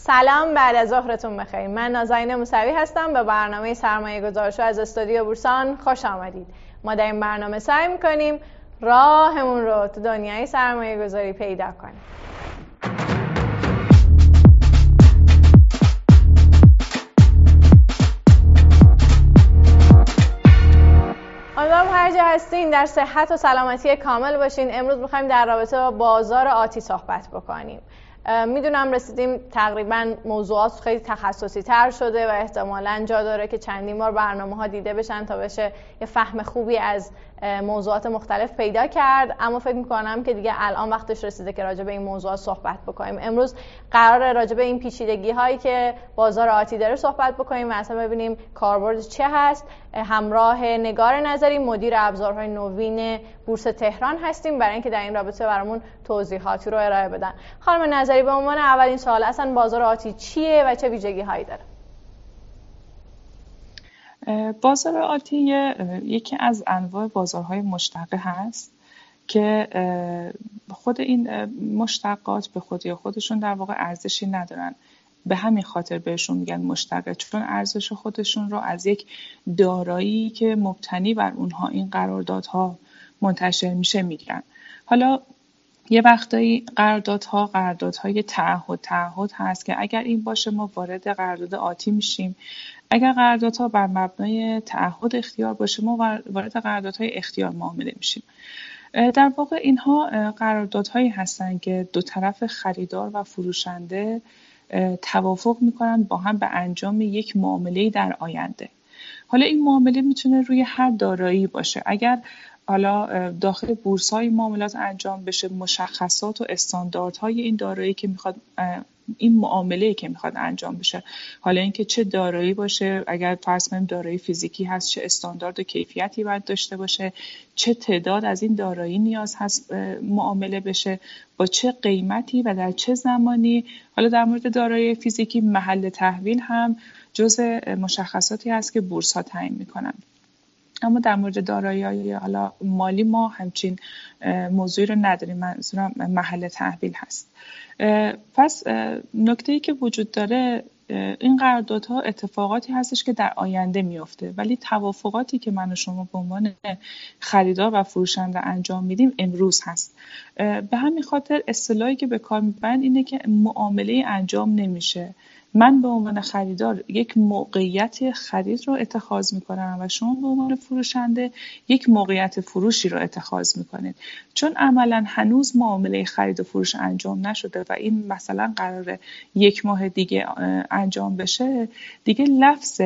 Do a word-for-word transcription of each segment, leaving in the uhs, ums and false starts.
سلام، بعد از ظهرتون بخیر. من نازنین موسوی هستم. به برنامه سرمایه گذارشو از استودیو برسان خوش آمدید. ما در این برنامه سعی میکنیم راهمون رو تو دنیای سرمایه گذاری پیدا کنیم. امیدوارم هر جا هستین در صحت و سلامتی کامل باشین. امروز میخوایم در رابطه با بازار آتی صحبت بکنیم. میدونم رسیدیم تقریبا موضوعات خیلی تخصصی تر شده و احتمالاً جا داره که چندین بار برنامه ها دیده بشن تا بشه یه فهم خوبی از موضوعات مختلف پیدا کرد، اما فکر میکنم که دیگه الان وقتش رسیده که راجع به این موضوع صحبت بکنیم. امروز قراره راجع به این پیچیدگی هایی که بازار آتی داره صحبت بکنیم و اصلا ببینیم کاربرد چه هست. همراه نگار نظری، مدیر ابزارهای نوین بورس تهران هستیم برای اینکه در این رابطه برامون توضیحاتی رو ارائه بدن. خانم نظری، به عنوان اولین سوال، اصلا بازار آتی چیه و چه ویژگی هایی داره؟ بازار آتی یکی از انواع بازارهای مشتقه هست که خود این مشتقات به خودی خودشون در واقع ارزشی ندارن. به همین خاطر بهشون میگن مشتقه، چون ارزش خودشون رو از یک دارایی که مبتنی بر اونها این قراردادها منتشر میشه میگیرن. حالا یه وقتایی قراردادها قراردادهای تعهد تعهد هست که اگر این باشه ما وارد قرارداد آتی میشیم، اگر قراردادها بر مبنای تعهد اختیار باشه ما وارد قراردادهای اختیار معامله میشیم. در واقع اینها قراردادهایی هستن که دو طرف خریدار و فروشنده توافق میکنن با هم به انجام یک معامله در آینده. حالا این معامله میتونه روی هر دارایی باشه. اگر حالا داخل بورس‌های معاملات انجام بشه، مشخصات و استانداردهای این دارایی که میخواد این معامله که میخواد انجام بشه، حالا اینکه چه دارایی باشه، اگر فرض کنیم دارایی فیزیکی هست چه استاندارد و کیفیتی باید داشته باشه، چه تعداد از این دارایی نیاز هست معامله بشه، با چه قیمتی و در چه زمانی. حالا در مورد دارایی فیزیکی محل تحویل هم جزء مشخصاتی هست که بورس‌ها تعیین میکنن. اما در مورد دارایی‌های حالا مالی ما همچین موضوعی رو نداریم، منظورم محل تحویل هست. پس نکته‌ای که وجود داره این قراردادها اتفاقاتی هستش که در آینده میفته، ولی توافقاتی که من و شما به عنوان خریدار و فروشنده انجام میدیم امروز هست. به همین خاطر اصطلاحی که به کار میبرن اینه که معامله انجام نمیشه. من به عنوان خریدار یک موقعیت خرید رو اتخاذ میکنم و شما به عنوان فروشنده یک موقعیت فروشی رو اتخاذ میکنید، چون عملا هنوز معامله خرید و فروش انجام نشده و این مثلا قراره یک ماه دیگه انجام بشه. دیگه لفظ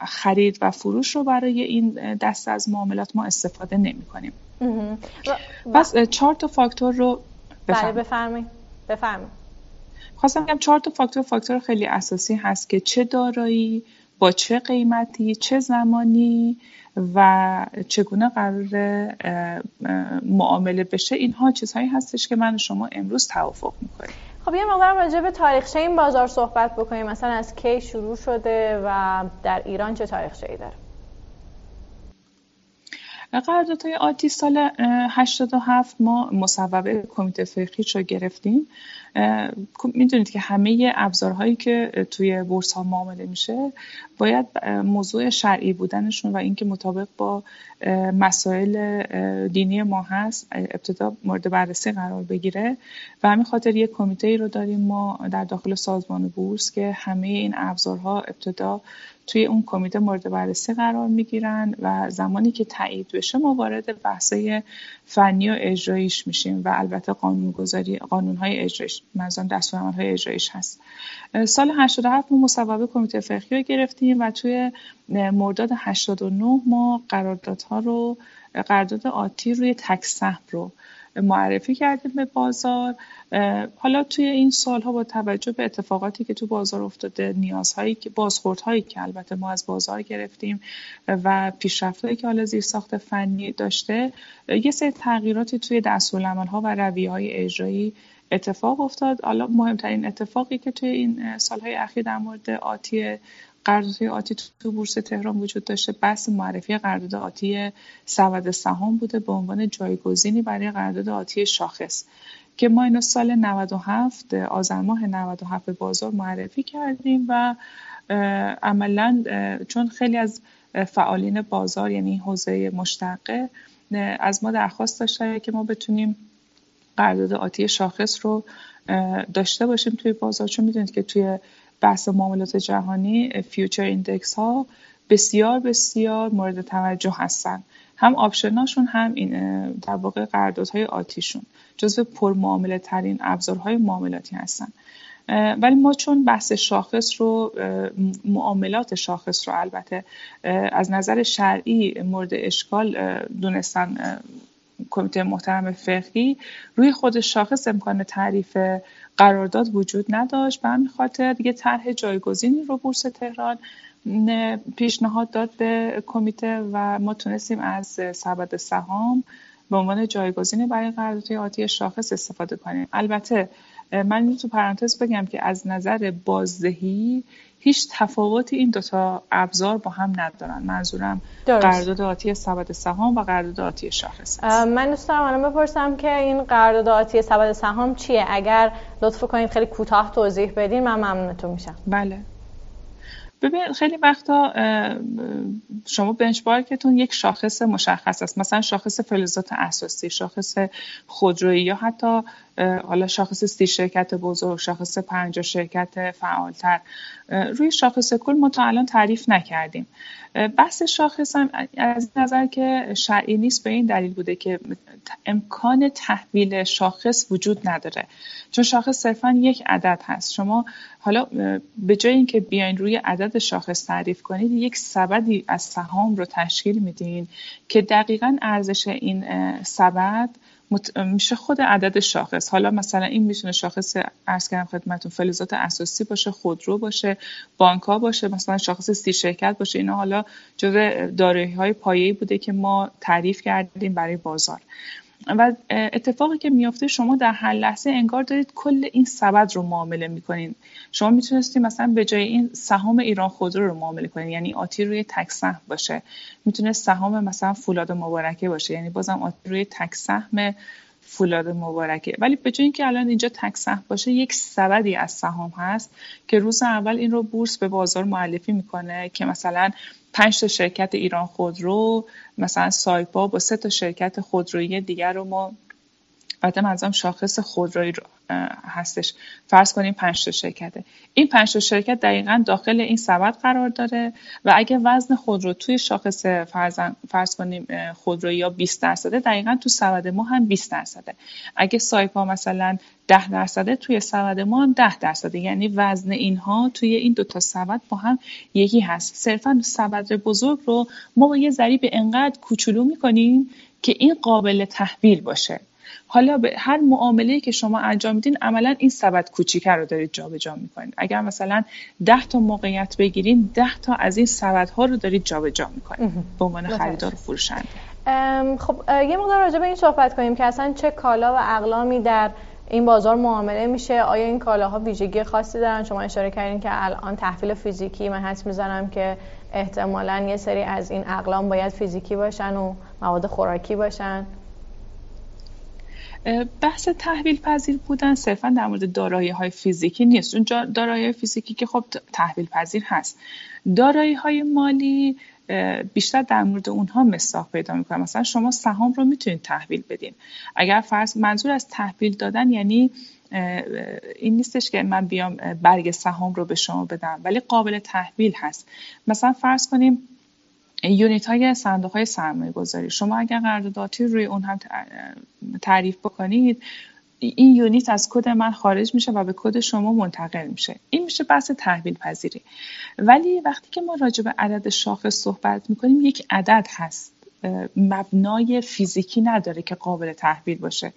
خرید و فروش رو برای این دسته از معاملات ما استفاده نمیکنیم. پس چهار تا فاکتور رو بفرمایید. بفرمایید. خواستم بگم چهار تا فاکتور فاکتور خیلی اساسی هست که چه دارایی، با چه قیمتی، چه زمانی و چگونه قراره معامله بشه. اینها چیزهایی هستش که من و شما امروز توافق میکنیم. خب یه مقدار راجع به تاریخچه این بازار صحبت بکنیم. مثلا از کی شروع شده و در ایران چه تاریخچه‌ای داره؟ قراردادهای آتی سال هشتاد و هفت ما مصوبه کمیته فقیچ رو گرفتیم. میدونید که همه ابزارهایی که توی بورس ها معامله میشه باید موضوع شرعی بودنشون و اینکه مطابق با مسائل دینی ما هست ابتدا مورد بررسی قرار بگیره و همین خاطر یک کمیته ای رو داریم ما در داخل سازمان بورس که همه این ابزارها ابتدا توی اون کمیته مورد بررسی قرار میگیرن و زمانی که تایید بشه ما وارد بحث‌های فنی و اجراییش میشیم و البته قانون‌گذاری قانون‌های اجراییش، منظورم دستورالعمل‌های اجراییش هست. سال هشتاد و هفت ما مصوبه کمیته فقیه رو گرفتیم و توی مرداد هشتاد و نه ما قراردادها رو قرارداد آتی روی تک سهم رو معرفی کردیم به بازار. حالا توی این سالها با توجه به اتفاقاتی که تو بازار افتاده، نیازهایی که بازخوردهایی که البته ما از بازار گرفتیم و پیشرفت‌هایی که حالا زیرساخت فنی داشته، یه سری تغییراتی توی دستورالعمل‌ها و رویه‌های اجرایی اتفاق افتاد. حالا مهمترین اتفاقی که توی این سالهای اخیر در مورد آتی قراردادهای آتی تو بورس تهران وجود داشته بحث معرفی قرارداد آتی سبد سهام بوده به عنوان جایگزینی برای قرارداد آتی شاخص که ما اینو سال نود و هفت آذر ماه نود و هفت به بازار معرفی کردیم و عملا چون خیلی از فعالین بازار یعنی حوزه مشتقه از ما درخواست داشته که ما بتونیم قرارداد آتی شاخص رو داشته باشیم توی بازار، چون میدونید که توی بحث معاملات جهانی فیوچر ایندکس ها بسیار بسیار مورد توجه هستن، هم آپشناشون هم این در واقع قراردادهای آتیشون جزو پرمعامله ترین ابزارهای معاملاتی هستن. ولی ما چون بحث شاخص رو معاملات شاخص رو البته از نظر شرعی مورد اشکال دونستن کمیته محترم فقهی، روی خود شاخص امکان تعریف قرارداد وجود نداشت، به همین خاطر دیگه طرح جایگزینی رو بورس تهران پیشنهاد داد به کمیته و ما تونستیم از سبد سهام به عنوان جایگزین برای قراردادهای آتی شاخص استفاده کنیم. البته من تو پرانتز بگم که از نظر بازدهی هیچ تفاوتی این دوتا ابزار با هم ندارن، منظورم قرارداد آتی سبد سهام و قرارداد آتی شاخص است. من دوست دارم الان بپرسم که این قرارداد آتی سبد سهام چیه؟ اگر لطف کنید خیلی کوتاه توضیح بدین من ممنونتون میشم. بله ببین، خیلی وقتا شما بنچمارکتون یک شاخص مشخص است، مثلا شاخص فلزات اساسی، شاخص خودرویی یا حتی حالا شاخص سی شرکت بزرگ، شاخص پنجاه شرکت فعالتر. روی شاخص کل ما تا الان تعریف نکردیم. بحث شاخص هم از نظر که شرعی نیست به این دلیل بوده که امکان تحویل شاخص وجود نداره، چون شاخص صرفا یک عدد هست. شما حالا به جای اینکه بیاین روی عدد شاخص تعریف کنید، یک سبدی از سهام رو تشکیل میدین که دقیقاً ارزش این سبد مت... میشه خود عدد شاخص. حالا مثلا این میتونه شاخص عرض کردم خدمتتون فلزات اساسی باشه، خودرو باشه، بانک‌ها باشه، مثلا شاخص سی شرکت باشه. اینا حالا جزء دارایی‌های پایه‌ای بوده که ما تعریف کردیم برای بازار. و اتفاقی که میفته شما در هر لحظه انگار دارید کل این سبد رو معامله میکنین. شما میتونستید مثلا به جای این سهام ایران خودرو رو معامله کنین، یعنی آتی روی تک سهم باشه. میتونه سهام مثلا فولاد مبارکه باشه، یعنی بازم آتی روی تک سهم فولاد مبارکه. ولی به جای اینکه الان اینجا تک سهم باشه، یک سبدی از سهام هست که روز اول این رو بورس به بازار معرفی میکنه که مثلا پنج تا شرکت ایران خودرو، مثلا سایپا با سه تا شرکت خودرویی دیگر رو ما بعدم ازم شاخص خودرویی هستش، فرض کنیم پنج تا شرکته. این پنج تا شرکت دقیقاً داخل این سبد قرار داره و اگه وزن خودرو توی شاخص فرضاً فرض کنیم خودرویی یا بیست درصده، دقیقاً تو سبد ما هم بیست درصده. اگه سایپا مثلا ده درصده، توی سبد ما هم ده درصده، یعنی وزن اینها توی این دو تا سبد با هم یکی هست. صرفاً سبد بزرگ رو ما با یه ضریب انقدر کوچولو می‌کنیم که این قابل تحویل باشه. حالا به هر معامله‌ای که شما انجام میدین عملاً این سبد کوچیک‌تر رو دارید جابجا می‌کنین. اگر مثلا ده تا موقعیت بگیرین، ده تا از این سبدها رو دارید جابجا می‌کنین به عنوان خریدار و فروشنده. خب یه مقدار راجع به این صحبت کنیم که اصلاً چه کالا و اقلامی در این بازار معامله میشه؟ آیا این کالاها ویژگی خاصی دارن؟ شما اشاره کردین که الان تحویل فیزیکی، من حدس می‌زنم که احتمالاً یه سری از این اقلام باید فیزیکی باشن و مواد خوراکی باشن. بحث تحویل پذیر بودن صرفا در مورد دارایی‌های فیزیکی نیست، اونجا دارایی‌های فیزیکی که خب تحویل پذیر هست. دارایی‌های مالی بیشتر در مورد اونها مساق پیدا می‌کنه. مثلا شما سهام رو میتونید تحویل بدین. اگر فرض منظور از تحویل دادن یعنی این نیستش که من بیام برگ سهام رو به شما بدم، ولی قابل تحویل هست. مثلا فرض کنیم یونیت های صندوق های سرمایه گذاری، شما اگر قرارداداتی روی اون هم تعریف بکنید، این یونیت از کد من خارج میشه و به کد شما منتقل میشه. این میشه بحث تحویل پذیری. ولی وقتی که ما راجع به عدد شاخص صحبت میکنیم، یک عدد هست، مبنای فیزیکی نداره که قابل تحویل باشه.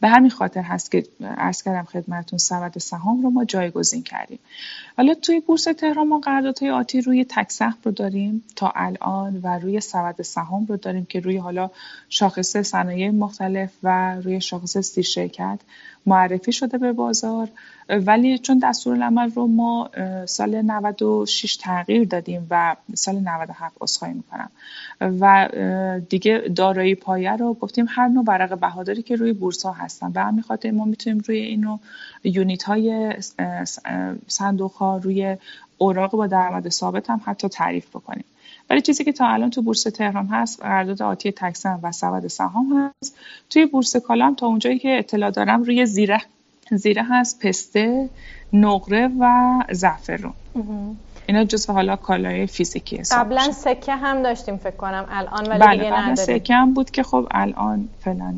به همین خاطر هست که عرض کردم خدمتتون سبد سهام رو ما جایگزین کردیم. حالا توی بورس تهران ما قراردادهای آتی روی تک سهم رو داریم تا الان و روی سبد سهام رو داریم که روی حالا شاخص صنایع مختلف و روی شاخص سی شرکت معرفی شده به بازار، ولی چون دستورالعمل رو ما سال نود و شش تغییر دادیم و سال نود و هفت عذرخواهی میکنم و دیگه دارایی پایه رو گفتیم هر نوع ورق بهاداری که روی بورس ها هستن، و همین خاطر ما میتونیم روی اینو یونیت های صندوق ها روی اوراق با درآمد ثابت هم حتی تعریف بکنیم. ولی چیزی که تا الان تو بورس تهران هست قرارداد آتی تکسم و سبد سهام هست. توی بورس کالام تا اونجایی که اطلاع دارم روی زیره زیره هست پسته، نقره و زعفرون. اینا جزو حالا کالای فیزیکی هست. قبلا سکه هم داشتیم فکر کنم الان ولی بله، دیگه نداریم. بله سکه هم بود که خب الان فعلا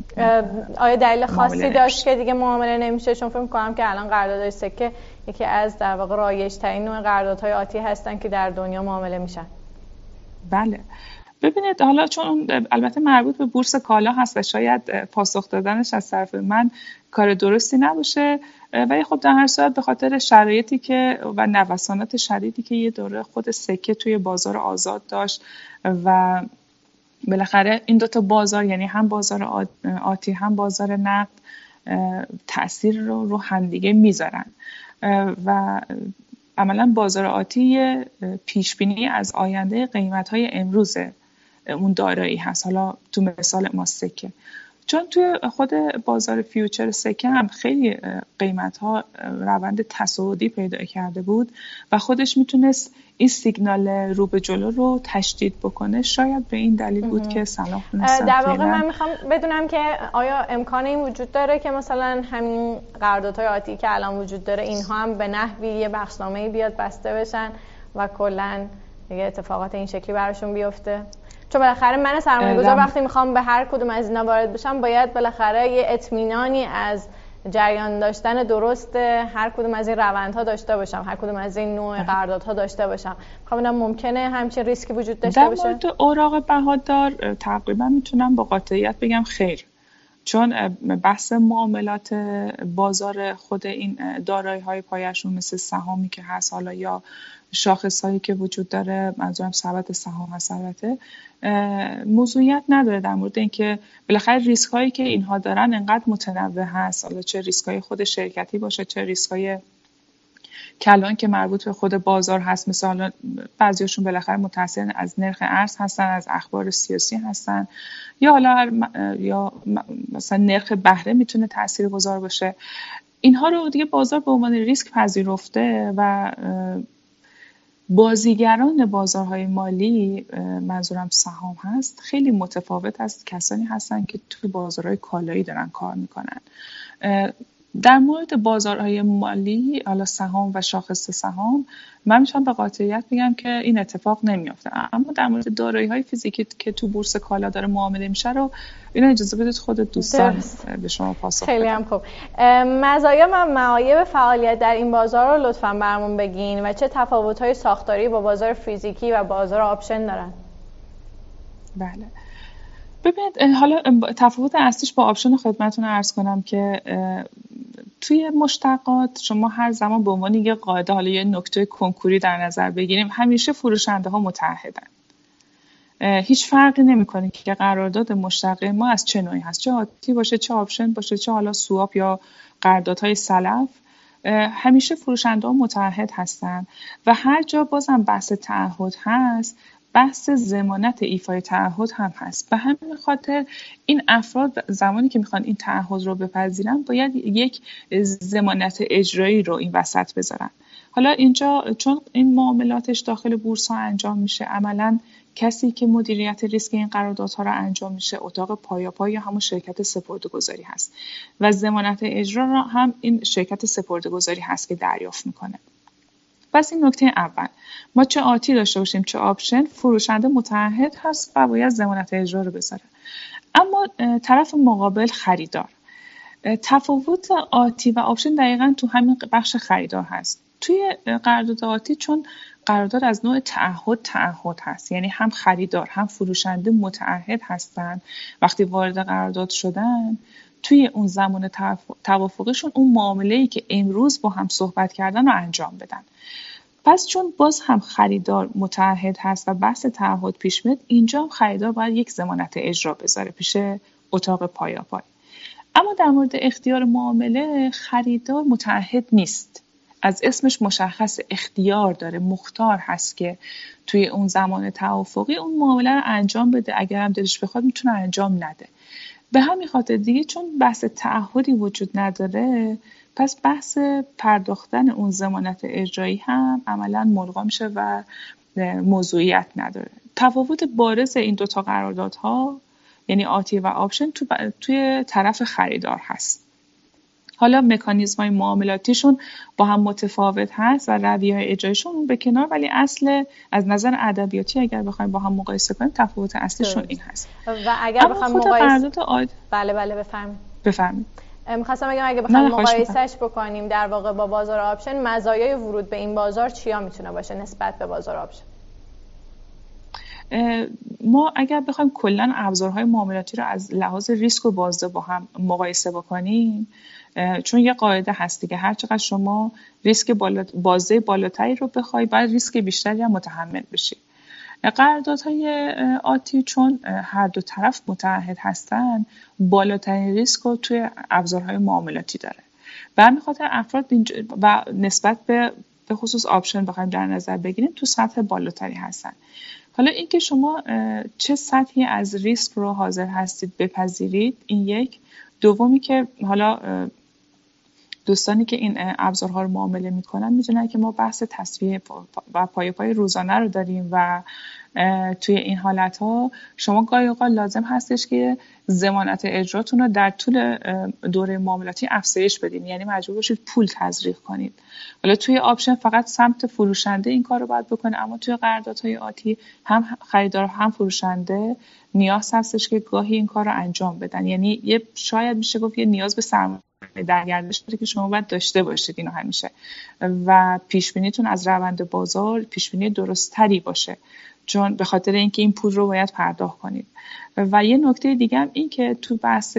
آیا دلیل خاصی داشت که دیگه معامله نمیشه؟ چون فکر کنم که الان قراردادهای سکه یکی از در واقع رایج ترین نوع قراردادهای آتی هستن که در دنیا معامله میشن. بله ببینید حالا چون البته مربوط به بورس کالا هست و شاید پاسخ دادنش از طرف من کار درستی نباشه، ولی خب در هر صورت به خاطر شرایطی که و نوسانات شدیدی که یه دوره خود سکه توی بازار آزاد داشت و بالاخره این دوتا بازار یعنی هم بازار آتی هم بازار نقد تأثیر رو رو همدیگه میذارن و عملا بازار آتی پیشبینی از آینده قیمت‌های امروز اون دارایی هست. حالا تو مثال ما سکه، چون توی خود بازار فیوچر سکه هم خیلی قیمت‌ها روند تصاعدی پیدا کرده بود و خودش میتونست این سیگنال رو به جلو رو تشدید بکنه. شاید به این دلیل بود که صلاح نصر در واقع من میخوام بدونم که آیا امکان این وجود داره که مثلا همین قراردادهای آتی که الان وجود داره اینها هم به نحوی یه بخشنامه‌ای بیاد بسته بشن و کلاً دیگه اتفاقات این شکلی براشون بیفته؟ چون بالاخره من سرمایه‌گذار وقتی میخوام به هر کدوم از اینا وارد بشم باید بالاخره یه اطمینانی از جریان داشتن درست هر کدوم از این روندها داشته باشم، هر کدوم از این نوع قراردادها داشته باشم. می‌خوام ببینم ممکنه همچین ریسکی وجود داشته باشه؟ در مورد اوراق بهادار تقریبا میتونم با قاطعیت بگم خیر، چون بحث معاملات بازار خود این دارایی‌های پایه‌شون مثل سهامی که هست حالا یا شاخص‌هایی که وجود داره، منظورم ثبت سهام هست، البته موضوعیت نداره در مورد اینکه بالاخره ریسک‌هایی که اینها دارن انقدر متنوع هست، حالا چه ریسک‌های خود شرکتی باشه چه ریسک‌های کلان که مربوط به خود بازار هست، مثلا بعضیشون بالاخره متأثر از نرخ ارز هستن، از اخبار سیاسی هستن، یا حالا یا مثلا نرخ بهره میتونه تاثیرگذار باشه. اینها رو دیگه بازار به عنوان ریسک پذیرفته و بازیگران بازارهای مالی، منظورم سهام هست، خیلی متفاوت از کسانی هستن که تو بازارهای کالایی دارن کار میکنن. در مورد بازارهای مالی حالا سهام و شاخص سهام من میتونم به قاطعیت بگم که این اتفاق نمیافته، اما در مورد دارایی‌های فیزیکی که تو بورس کالا داره معامله میشه رو اینا اجازه بدید خود دوستان به شما پاسخ بدن. خیلی هم خوب. مزایا و معایب فعالیت در این بازار رو لطفاً برامون بگین و چه تفاوت‌های ساختاری با بازار فیزیکی و بازار آپشن دارن؟ بله ببینید حالا تفاوت اصلیش با آپشن خدمتتون عرض کنم که توی مشتقات شما هر زمان به عنوان یک قاعده، حالا یه نکته کنکوری در نظر بگیریم، همیشه فروشنده ها متعهدن. هیچ فرقی نمی‌کنه که قرارداد مشتق ما از چه نوعی هست، چه آتی باشه چه آپشن باشه چه حالا سواب یا قراردادهای سلف، همیشه فروشنده ها متعهد هستن و هر جا بازم بحث تعهد هست بحث ضمانت ایفای تعهد هم هست. به همین خاطر این افراد زمانی که میخوان این تعهد رو بپذیرن باید یک ضمانت اجرایی رو این وسط بذارن. حالا اینجا چون این معاملاتش داخل بورس ها انجام میشه، عملاً کسی که مدیریت ریسک این قراردادها را انجام میشه اتاق پایاپای یا همون شرکت سپرده‌گذاری هست و ضمانت اجرا را هم این شرکت سپرده‌گذاری هست که دریافت میکنه. پس این نکته اول، ما چه آتی داشته باشیم چه آپشن، فروشنده متعهد هست و باید ضمانت اجرا رو بذاره. اما طرف مقابل خریدار، تفاوت آتی و آپشن دقیقاً تو همین بخش خریدار هست. توی قرارداد آتی چون قرارداد از نوع تعهد تعهد هست، یعنی هم خریدار هم فروشنده متعهد هستن وقتی وارد قرارداد شدن، توی اون زمان توافقشون اون معامله‌ای که امروز با هم صحبت کردن رو انجام بدن. پس چون باز هم خریدار متعهد هست و بحث تعهد پیش میاد، اینجا هم خریدار باید یک ضمانت اجرا بذاره پیش اتاق پایاپای. اما در مورد اختیار معامله خریدار متعهد نیست. از اسمش مشخص اختیار داره، مختار هست که توی اون زمان توافقی اون معامله رو انجام بده، اگر هم دلش بخواد میتونه انجام نده. به همین خاطر دیگه چون بحث تعهدی وجود نداره، پس بحث پرداختن اون ضمانت اجرایی هم عملاً ملغا میشه و موضوعیت نداره. تفاوت بارز این دوتا قراردادها یعنی آتی و آپشن تو ب... توی طرف خریدار هست. حالا مکانیزم‌های معاملاتیشون با هم متفاوت هست و رویه‌های اجرایشون به کنار، ولی اصل از نظر ادبیاتی اگر بخوایم با هم مقایسه کنیم تفاوت اصلیشون این هست. و اگر بخوایم مقایسه آد... بله بله بفرمایید بفرمایید. می‌خواستم بگم اگه بخوایم مقایسه‌اش بکنیم در واقع با بازار آپشن، مزایای ورود به این بازار چیا میتونه باشه نسبت به بازار آپشن؟ ما اگر بخوایم کلا ابزارهای معاملاتی رو از لحاظ ریسک و بازده با هم مقایسه بکنیم، چون یه قاعده هست دیگه، هر چقدر شما ریسک بالا بازده بالاتری رو بخوای باید ریسک بیشتری هم متحمل بشی. قراردادهای آتی چون هر دو طرف متعهد هستن، بالاترین ریسک رو توی ابزارهای معاملاتی داره. برمی خاطر افراد و نسبت به به خصوص آپشن بخوایم در نظر بگیریم تو سطح بالاتری هستن. حالا اینکه شما چه سطحی از ریسک رو حاضر هستید بپذیرید، این یک. دومی که حالا دوستانی که این ابزارها رو معامله میکنن میدونن که ما بحث تسویه و پای پای روزانه رو داریم و توی این حالت ها شما گاهی اوقات لازم هستش که ضمانت اجراتون رو در طول دوره معاملاتی افزایش بدین، یعنی مجبور بشید پول تزریق کنید. حالا توی آپشن فقط سمت فروشنده این کار رو باید بکنه، اما توی قراردادهای آتی هم خریدار هم فروشنده نیاز هستش که گاهی این کار رو انجام بدن، یعنی یه شاید میشه گفت یه نیاز به سرمایه در گردش داره که شما باید داشته باشید اینو همیشه، و پیش بینیتون از روند بازار پیش بینی درست‌تری باشه، چون به خاطر اینکه این پول رو باید پرداخت کنید. و یه نکته دیگه هم این که تو بحث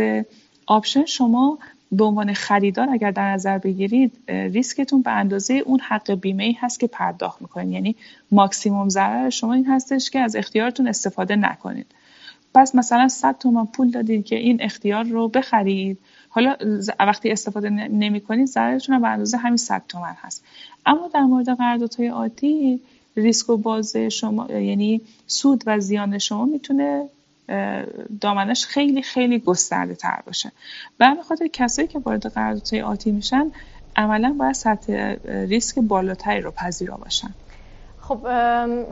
آپشن شما به عنوان خریدار اگر در نظر بگیرید ریسکتون به اندازه اون حق بیمه‌ای هست که پرداخت می‌کنید، یعنی ماکسیمم ضرر شما این هستش که از اختیارتون استفاده نکنید. پس مثلا صد تومان پول دادید که این اختیار رو بخرید، حالا وقتی استفاده نمی‌کنید ضررتون به اندازه همین صد تومان هست. اما در مورد قراردادهای عادی ریسک و بازه شما، یعنی سود و زیان شما میتونه دامنش خیلی خیلی گسترده تر باشه. به همین خاطر کسایی که وارد قراردادهای آتی میشن عملا باید سطح ریسک بالاتری رو پذیرا باشن. خب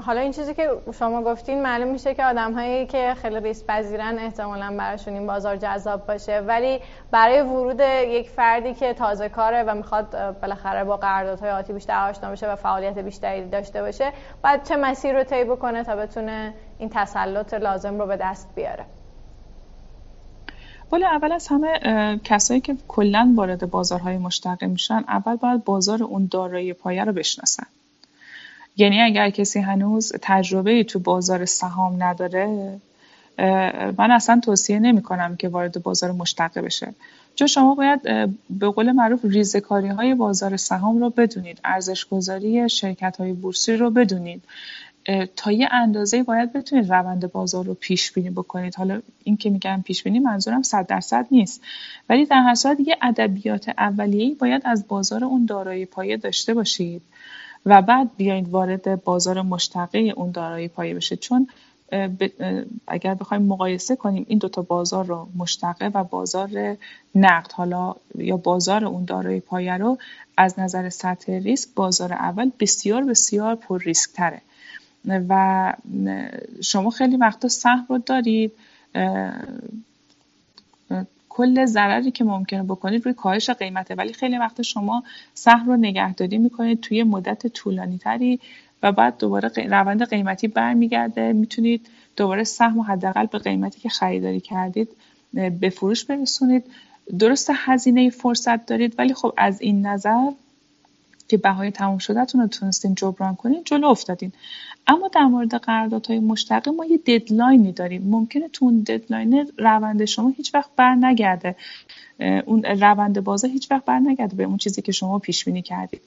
حالا این چیزی که شما گفتین معلوم میشه که آدم‌هایی که خیلی ریسک پذیرن احتمالاً براشون این بازار جذاب باشه، ولی برای ورود یک فردی که تازه کاره و میخواد بالاخره با قراردادهای آتی بیشتر آشنا بشه و فعالیت بیشتری داشته باشه، باید چه مسیر رو طی بکنه تا بتونه این تسلط لازم رو به دست بیاره؟ ولی اول از همه کسایی که کلاً وارد بازارهای مشتقه میشن اول باید بازار اون دارایی پایه رو بشناسن. یعنی اگر کسی هنوز تجربه‌ای تو بازار سهام نداره، من اصلا توصیه نمی کنم که وارد بازار مشتقه بشه، چون شما باید به قول معروف ریزه‌کاری‌های بازار سهام رو بدونید، ارزش‌گذاری شرکت‌های بورسی رو بدونید، تا یه اندازه‌ای باید بتونید روند بازار رو پیش بینی بکنید. حالا این که میگم پیش بینی منظورم صد درصد نیست، ولی در هر صورت یه ادبیات اولیه‌ای باید از بازار اون دارایی پایه داشته باشید و بعد بیایید وارد بازار مشتقه اون دارایی پایه بشه. چون اگر بخوایم مقایسه کنیم این دوتا بازار رو، مشتقه و بازار نقد حالا یا بازار اون دارایی پایه رو، از نظر سطح ریسک بازار اول بسیار بسیار پر ریسک تره و شما خیلی وقتا سهم رو دارید، کل ضرری که ممکنه بکنید روی کاهش قیمته، ولی خیلی وقت شما سهم رو نگهداری میکنید توی مدت طولانی تری و بعد دوباره روند قیمتی برمیگرده، میتونید دوباره سهم رو حداقل به قیمتی که خریداری کردید به فروش برسونید. درسته هزینه فرصت دارید، ولی خب از این نظر که بهای تمام شده‌تون رو تونستین جبران کنین جلو افتادین. اما در مورد قراردادهای مشتقه ما یه ددلاینی داریم، ممکنه تو اون ددلاین روند شما هیچ وقت بر نگرده اون روند بازار هیچ وقت برنگرده به اون چیزی که شما پیش بینی کردید.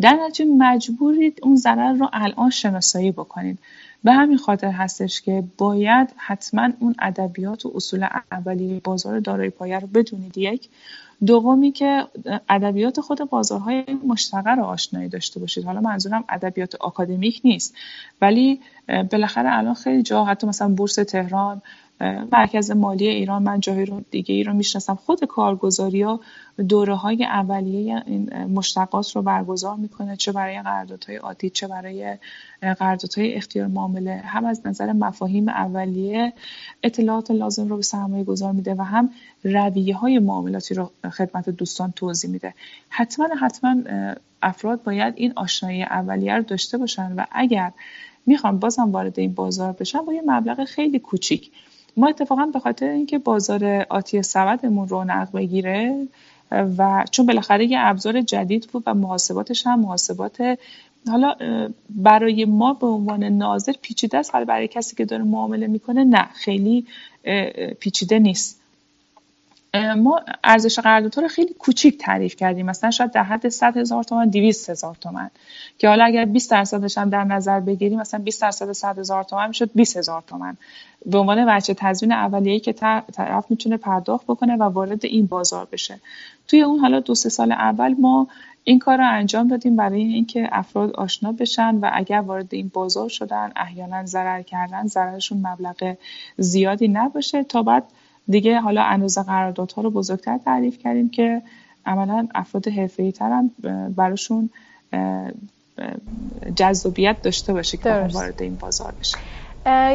در نتیجه مجبورید اون ضرر رو الان شناسایی بکنید. به همین خاطر هستش که باید حتما اون ادبیات و اصول اولیه بازار دارایی پایه رو بدونید. یک دومی که ادبیات خود بازارهای مشتقه رو آشنایی داشته باشید. حالا منظورم ادبیات آکادمیک نیست، ولی بالاخره الان خیلی جا، حتی مثلا بورس تهران، مرکز مالی ایران، من جایی رو دیگه ای رو میشناسم، خود کارگزاری‌ها دوره‌های اولیه این مشتقات رو برگزار میکنه، چه برای قراردادهای عادی چه برای قراردادهای اختیار معامله. هم از نظر مفاهیم اولیه اطلاعات لازم رو به سرمایه‌گذار میده و هم رویه‌های معاملاتی رو خدمت دوستان توضیح میده. حتما حتما افراد باید این آشنایی اولیه رو داشته باشن و اگر میخوان بازم وارد این بازار بشن با یه مبلغ خیلی کوچیک. ما اتفاقا به خاطر اینکه بازار آتی سبدمون رونق بگیره و چون بالاخره یه ابزار جدید بود و محاسباتش هم محاسبات حالا برای ما به عنوان ناظر پیچیده است، ولی برای کسی که داره معامله میکنه نه، خیلی پیچیده نیست. ما ارزش قراردادها رو خیلی کوچیک تعریف کردیم، مثلا شاید در حد صد هزار تومان، دویست هزار تومان، که حالا اگر بیست درصدش هم در نظر بگیریم مثلا بیست درصد صد هزار تومان میشد بیست هزار تومان به عنوان وجه تضمین اولیه‌ای که طرف میتونه پرداخت بکنه و وارد این بازار بشه. توی اون حالا دو سه سال اول ما این کار رو انجام دادیم برای اینکه افراد آشنا بشن و اگر وارد این بازار شدن احیانا ضرر کردن، ضررشون مبلغ زیادی نباشه. تا بعد دیگه حالا اندازه قراردادها رو بزرگتر تعریف کردیم که عملاً افراد حرفه‌ای‌تر هم براشون جذابیت داشته باشه که وارد این بازار بشه.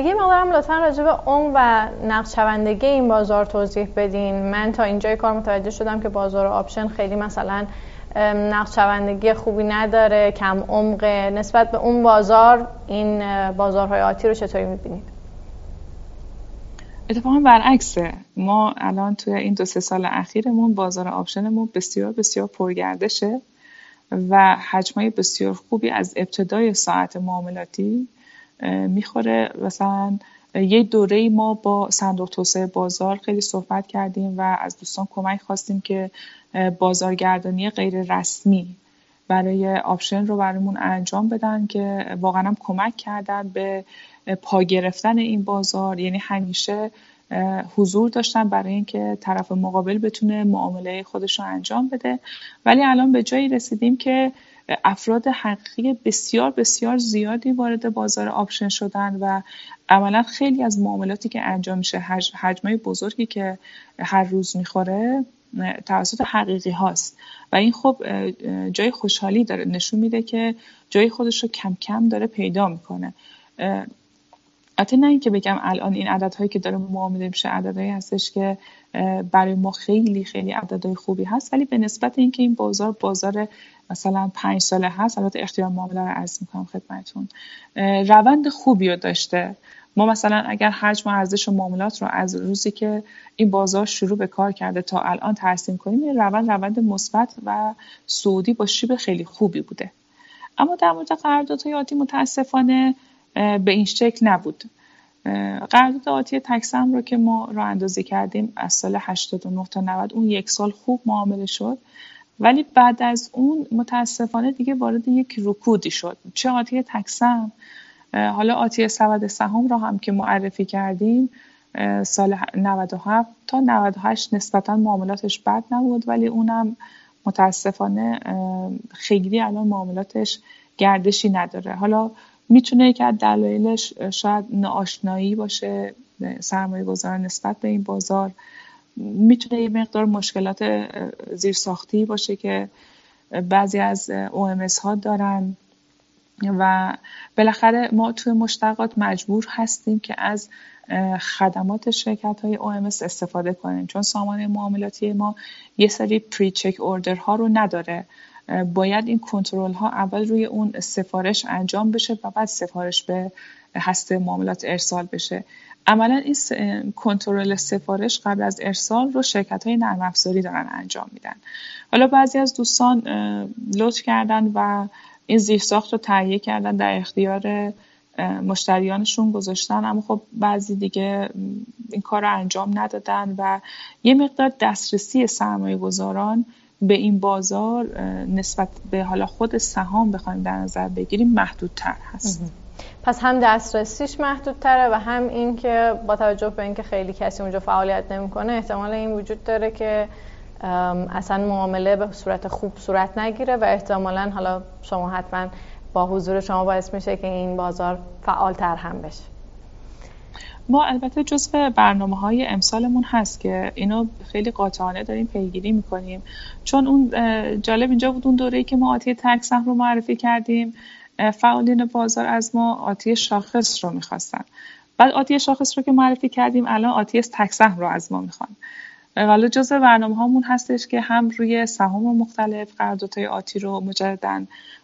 یه مقدارم لطفاً راجع به عمق و نقشه‌بندی این بازار توضیح بدین. من تا اینجای کار متوجه شدم که بازار آپشن خیلی مثلا نقشه‌بندی خوبی نداره، کم عمق. نسبت به اون بازار، این بازارهای آتی رو چطوری می‌بینید؟ اتفاقا برعکسه. ما الان توی این دو سه سال اخیرمون بازار آپشنمون بسیار بسیار پرگردشه و حجمای بسیار خوبی از ابتدای ساعت معاملاتی میخوره. مثلا یه دوره ما با صندوق توسعه بازار خیلی صحبت کردیم و از دوستان کمک خواستیم که بازارگردانی غیر رسمی برای آپشن رو برامون انجام بدن که واقعا هم کمک کردن به پا گرفتن این بازار. یعنی همیشه حضور داشتن برای اینکه طرف مقابل بتونه معامله خودش رو انجام بده. ولی الان به جایی رسیدیم که افراد حقیقی بسیار بسیار زیادی وارد بازار آپشن شدن و عملا خیلی از معاملاتی که انجام میشه، حجمای بزرگی که هر روز میخوره توسط حقیقی هاست و این خب جای خوشحالی داره، نشون میده که جای خودش رو کم کم داره پیدا میکنه. حتی نه این که بگم الان این عددهایی که داره معامله میشه عددهایی هستش که برای ما خیلی خیلی عددهای خوبی هست، ولی به نسبت اینکه این بازار بازار مثلا پنج ساله هست، البته اختیار معامله رو عرض میکنم خدمتتون، روند خوبی رو داشته. ما مثلا اگر حجم و ارزش معاملات رو از روزی که این بازار شروع به کار کرده تا الان ترسیم کنیم، این روند روند مثبت و صعودی با شیب خیلی خوبی بوده. اما در مورد قراردادهای عادی متاسفانه به این شکل نبود. قرارداد آتی تکسم رو که ما راه اندازی کردیم از سال هشتاد و نه تا نود، اون یک سال خوب معامله شد، ولی بعد از اون متاسفانه دیگه وارد یک رکودی شد. چه آتی تکسم، حالا آتی سبد سهام رو هم که معرفی کردیم سال نود و هفت تا نود و هشت نسبتا معاملاتش بد نبود، ولی اونم متاسفانه خیلی الان معاملاتش گردشی نداره. حالا میتونه یک از دلایلش شاید ناآشنایی باشه سرمایه‌گذاران نسبت به این بازار، میتونه یه مقدار مشکلات زیرساختی باشه که بعضی از او ام اس ها دارن و بالاخره ما توی مشتقات مجبور هستیم که از خدمات شرکت‌های او ام اس استفاده کنیم، چون سامانه معاملاتی ما یه سری پری چک اوردر ها رو نداره. باید این کنترل ها اول روی اون سفارش انجام بشه و بعد سفارش به هسته معاملات ارسال بشه. عملا این س... کنترل سفارش قبل از ارسال رو شرکت های نرم افزاری دارن انجام میدن. حالا بعضی از دوستان لطف کردن و این زیرساخت رو تهیه کردن در اختیار مشتریانشون گذاشتن، اما خب بعضی دیگه این کار رو انجام ندادن و یه مقدار دسترسی سرمایه گذاران به این بازار نسبت به حالا خود سهام بخوایم در نظر بگیریم محدودتر هست. پس هم دسترسیش محدودتره و هم این که با توجه به اینکه خیلی کسی اونجا فعالیت نمی‌کنه احتمال این وجود داره که اصلا معامله به صورت خوب صورت نگیره و احتمالاً حالا شما حتما با حضور شما باعث میشه که این بازار فعالتر هم بشه. ما البته جزو برنامه‌های امسالمون هست که اینو خیلی قاطعانه داریم پیگیری می‌کنیم، چون اون جالب اینجا بود اون دوره‌ای که ما آتی تک سهم رو معرفی کردیم، فعالین بازار از ما آتی شاخص رو می‌خواستن. بعد آتی شاخص رو که معرفی کردیم، الان آتی تک سهم رو از ما می‌خوان. حالا جزو برنامه‌هامون هستش که هم روی سهام مختلف قراردادهای آتی رو مجدداً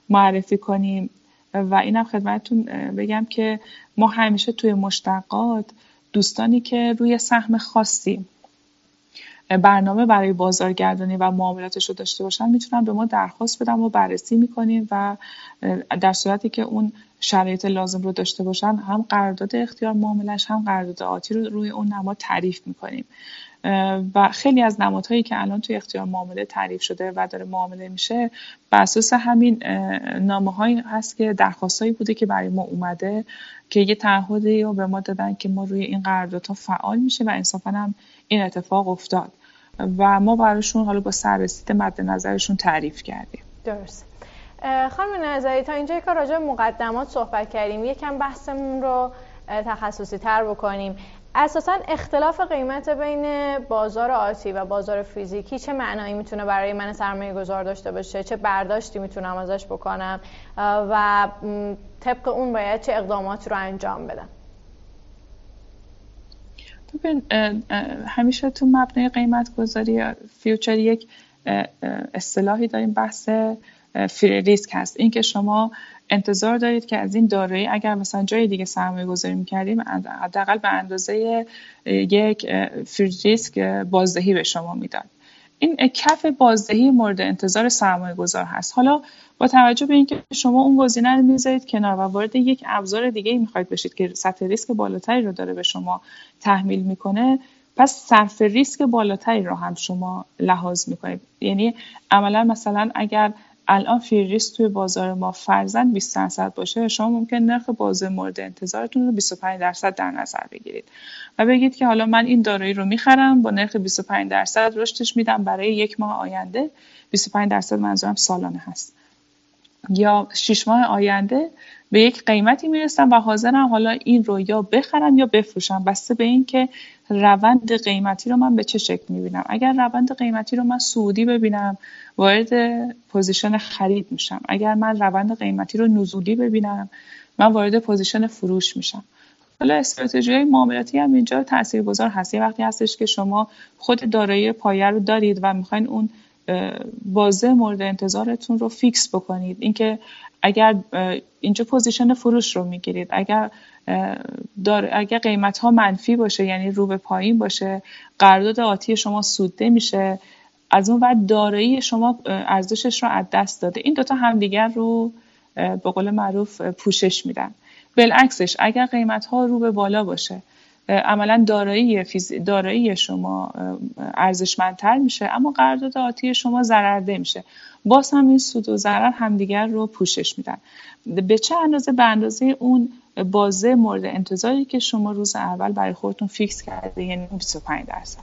معرفی کنیم و اینم خدمتتون بگم که ما همیشه توی مشتقات دوستانی که روی سهم خاصی برنامه برای بازارگردانی و معاملاتش رو داشته باشن میتونن به ما درخواست بدن و بررسی میکنیم و در صورتی که اون شرایط لازم رو داشته باشن هم قرارداد اختیار معاملش هم قرارداد آتی رو روی اون نما تعریف میکنیم و خیلی از نمادهایی که الان توی اختیار معامله تعریف شده و داره معامله میشه بر اساس همین نامه‌هایی هست که درخواستایی بوده که برای ما اومده که یه تعهدی رو به ما دادن که ما روی این قراردادها فعال میشه و انصافا هم این اتفاق افتاد و ما براشون حالا با سررسید مد نظرشون تعریف کردیم. درست. خانم نظری، تا اینجا یک کار راجع به مقدمات صحبت کردیم، یکم بحثمون رو تخصصی تر بکنیم. اساساً اختلاف قیمت بین بازار آتی و بازار فیزیکی چه معنایی میتونه برای من سرمایه گذار داشته باشه؟ چه برداشتی میتونم ازش بکنم و طبق اون باید چه اقدامات رو انجام بدم؟ ببین همیشه تو مبنای قیمت گذاری فیوچر یک اصطلاحی داریم، بحث فری ریسک هست. این که شما انتظار دارید که از این دارایی اگر مثلا جای دیگه سرمایه گذاری می‌کردیم حداقل به اندازه یک فری ریسک بازدهی به شما میداد. این کف بازدهی مورد انتظار سرمایه گذار هست. حالا با توجه به اینکه شما اون گزینه رو میذارید کنار و وارد یک ابزار دیگه می‌خواید بشید که سطح ریسک بالاتری رو داره به شما تحمیل میکنه، پس صرف ریسک بالاتری رو هم شما لحاظ می‌کنید. یعنی عملا مثلا اگر الان فری ریسک توی بازار ما فرضاً بیست درصد باشه، شما ممکن نرخ بازار مورد انتظارتون رو بیست و پنج درصد در نظر بگیرید و بگید که حالا من این دارایی رو میخرم با نرخ بیست و پنج درصد رشدش میدم برای یک ماه آینده. بیست و پنج درصد منظورم سالانه هست. یا شش ماه آینده به یک قیمتی میرسم و حاضرم حالا این رو یا بخرم یا بفروشم، بسته به این که روند قیمتی رو من به چه شکل میبینم. اگر روند قیمتی رو من صعودی ببینم وارد پوزیشن خرید میشم، اگر من روند قیمتی رو نزولی ببینم من وارد پوزیشن فروش میشم. حالا استراتژی معاملاتی هم اینجا تاثیرگذار هست. یه وقتی هستش که شما خود دارایی پایه رو دارید و میخواین اون بازه مورد انتظارتون رو فیکس بکنید، اینکه اگر اینجا پوزیشن فروش رو میگیرید، اگر دار اگر قیمت ها منفی باشه یعنی رو به پایین باشه، قرارداد آتی شما سوده میشه، از اون ور دارایی شما ارزشش رو از دست داده. این دوتا همدیگر رو به قول معروف پوشش میدن. بالعکسش اگر قیمت ها رو به بالا باشه، عملا دارایی فیز... دارایی شما ارزشمندتر میشه اما قرارداد آتی شما ضررده میشه. باز هم این سود و ضرر همدیگر رو پوشش میدن. به چه اندازه؟ به اندازه اون بازه مورد انتظاری که شما روز اول برای خودتون فیکس کرده، یعنی بیست و پنج درصد.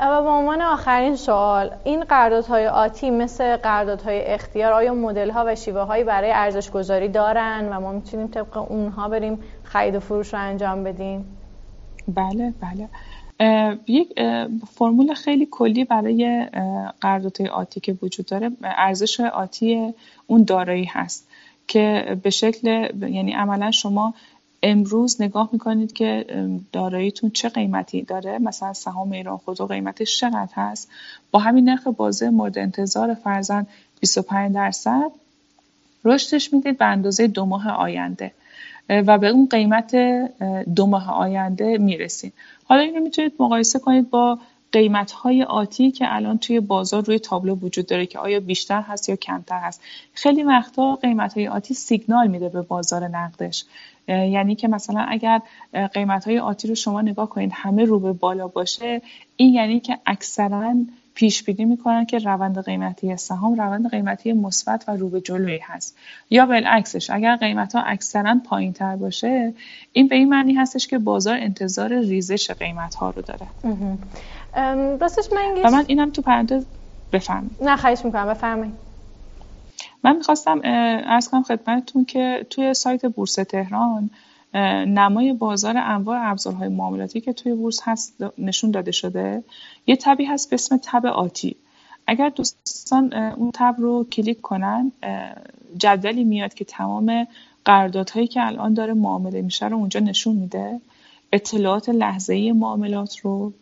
و به عنوان آخرین سوال، این قراردادهای آتی مثل قراردادهای اختیار آیا مدل‌ها و شیوه‌هایی برای ارزش‌گذاری دارن و ما میتونیم طبق اونها بریم خرید و فروش رو انجام بدیم؟ بله بله یک فرمول خیلی کلی برای قراردادهای آتی که وجود داره ارزش آتی اون دارایی هست که به شکل، یعنی عملا شما امروز نگاه میکنید که داراییتون چه قیمتی داره، مثلا سهام ایران خودرو قیمتش چقدر هست، با همین نرخ بازه مورد انتظار فرضاً بیست و پنج درصد رشدش میدید به اندازه دو ماه آینده و به اون قیمت دو ماه آینده میرسید. حالا اینو میتونید مقایسه کنید با قیمت‌های آتی که الان توی بازار روی تابلو وجود داره که آیا بیشتر هست یا کمتر هست. خیلی وقتا قیمت‌های آتی سیگنال میده به بازار نقدش، یعنی که مثلا اگر قیمت‌های آتی رو شما نگاه کنید همه رو به بالا باشه، این یعنی که اکثراً پیش بینی میکنن که روند قیمتی سهام روند قیمتی مثبت و رو به جلویی هست، یا بالعکسش اگر قیمت ها اکثرا پایین تر باشه این به این معنی هستش که بازار انتظار ریزش قیمت ها رو داره. راستش من و من اینم تو پرده بفرمایید. نه خواهش میکنم بفرمایید. من میخواستم عرض کنم خدمتتون که توی سایت بورس تهران نمای بازار انواع ابزارهای معاملاتی که توی بورس هست نشون داده شده. یه تبی هست به اسم تب آتی. اگر دوستان اون تب رو کلیک کنن جدولی میاد که تمام قراردادهایی که الان داره معامله میشه رو اونجا نشون میده، اطلاعات لحظه‌ای معاملات رو،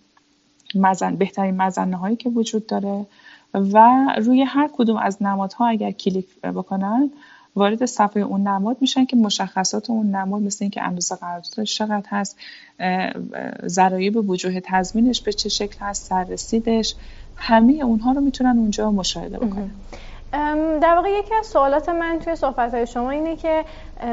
مزن بهترین مزنه هایی که وجود داره و روی هر کدوم از نمادها اگر کلیک بکنن وارد صفحه اون نماد میشن که مشخصات اون نماد مثل اینکه اندازه قراردادش چقدر هست، ضرایب وجوه تضمینش به چه شکل هست، سررسیدش، همه اونها رو میتونن اونجا مشاهده بکنن. در واقع یکی از سوالات من توی صحبت‌های شما اینه که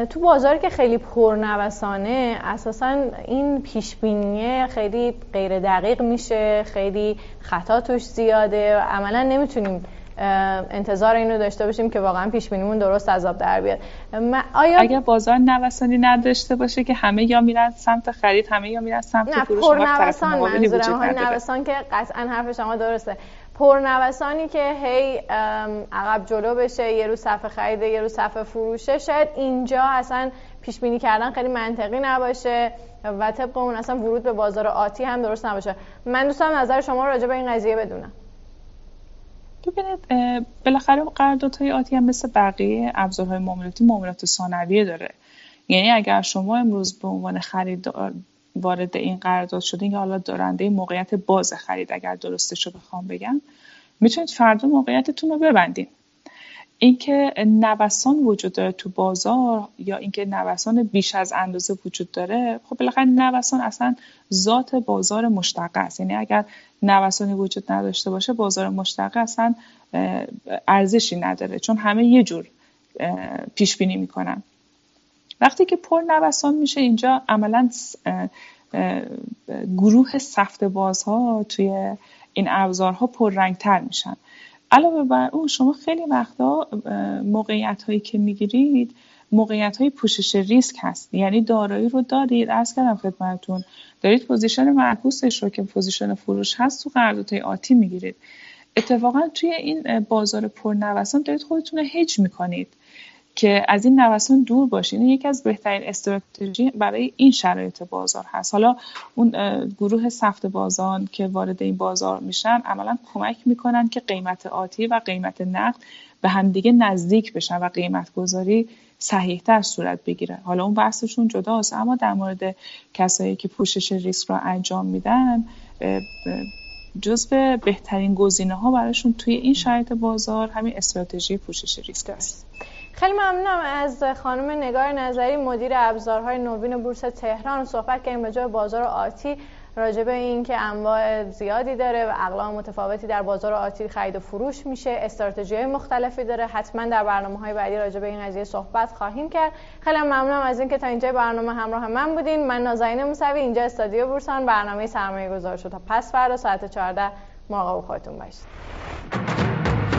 تو بازار که خیلی پرنوسانه اساساً این پیشبینی خیلی غیر دقیق میشه، خیلی خطا توش زیاده، عملاً نمیتونیم انتظار اینو داشته باشیم که واقعا پیش بینیمون درست از آب در بیاد. آیا اگه بازار نوسانی نداشته باشه که همه یا میرن سمت خرید همه یا میرن سمت فروش، نه پرنوسان منظورم های نوسان که قطعا حرف شما درسته، پرنوسانی که هی عقب جلو بشه، یه روز صفحه خریده یه روز صفحه فروشه، شاید اینجا اصلا پیش بینی کردن خیلی منطقی نباشه و طبق اون اصلا ورود به بازار آتی هم درست نباشه. من دوست دارم نظر شما راجع به این قضیه بدونم. ببینید بالاخره قراردادهای آتی هم مثل بقیه ابزارهای معاملاتی معاملات ثانویه داره، یعنی اگر شما امروز به عنوان خریدار وارد این قرارداد شدین یا حالا دارنده موقعیت باز خرید اگر درستش رو بخوام بگم، میتونید فردا موقعیتتون رو ببندین. اینکه نوسان وجود داره تو بازار یا اینکه نوسان بیش از اندازه وجود داره، خب بالاخره نوسان اصلا ذات بازار مشتقه است، یعنی اگر نوسانی وجود نداشته باشه بازار مشتقه اصلا ارزشی نداره چون همه یه جور پیش بینی میکنن. وقتی که پر نوسان میشه اینجا عملا گروه سفت بازها توی این ابزارها پررنگتر میشن. علاوه بر اون شما خیلی وقتا موقعیت هایی که میگیرید موقعیت های پوشش ریسک هست، یعنی دارایی رو دارید عرض کردم خدمتتون دارید پوزیشن معکوسش رو که پوزیشن فروش هست تو قراردادهای آتی میگیرید، اتفاقا توی این بازار پرنوسان دارید خودتون رو هج میکنید که از این نوسان دور باشین. این یکی از بهترین استراتژی برای این شرایط بازار هست. حالا اون گروه سفت بازان که وارد این بازار میشن عملا کمک میکنن که قیمت آتی و قیمت نقد به همدیگه نزدیک بشن و قیمت گذاری صحیح‌تر صورت بگیره. حالا اون بحثشون جداست، اما در مورد کسایی که پوشش ریسک را انجام میدن جزو بهترین گزینه‌ها براشون توی این شرایط بازار همین استراتژی پوشش ریسک است. خیلی ممنونم از خانم نگار نظری مدیر ابزارهای نوین بورس تهران. صحبت کردیم راجع به بازار آتی، راجع به این که انواع زیادی داره و اقلام متفاوتی در بازار آتی خرید و فروش میشه، استراتژی‌های مختلفی داره. حتما در برنامه‌های بعدی راجع به این قضیه صحبت خواهیم کرد. خیلی ممنونم از اینکه تا اینجای برنامه همراه من بودین. من نازنین موسوی اینجا استودیو برسان برنامه سرمایه‌گذاری شد. تا پس فردا ساعت چهارده مراقب خودتون باشید.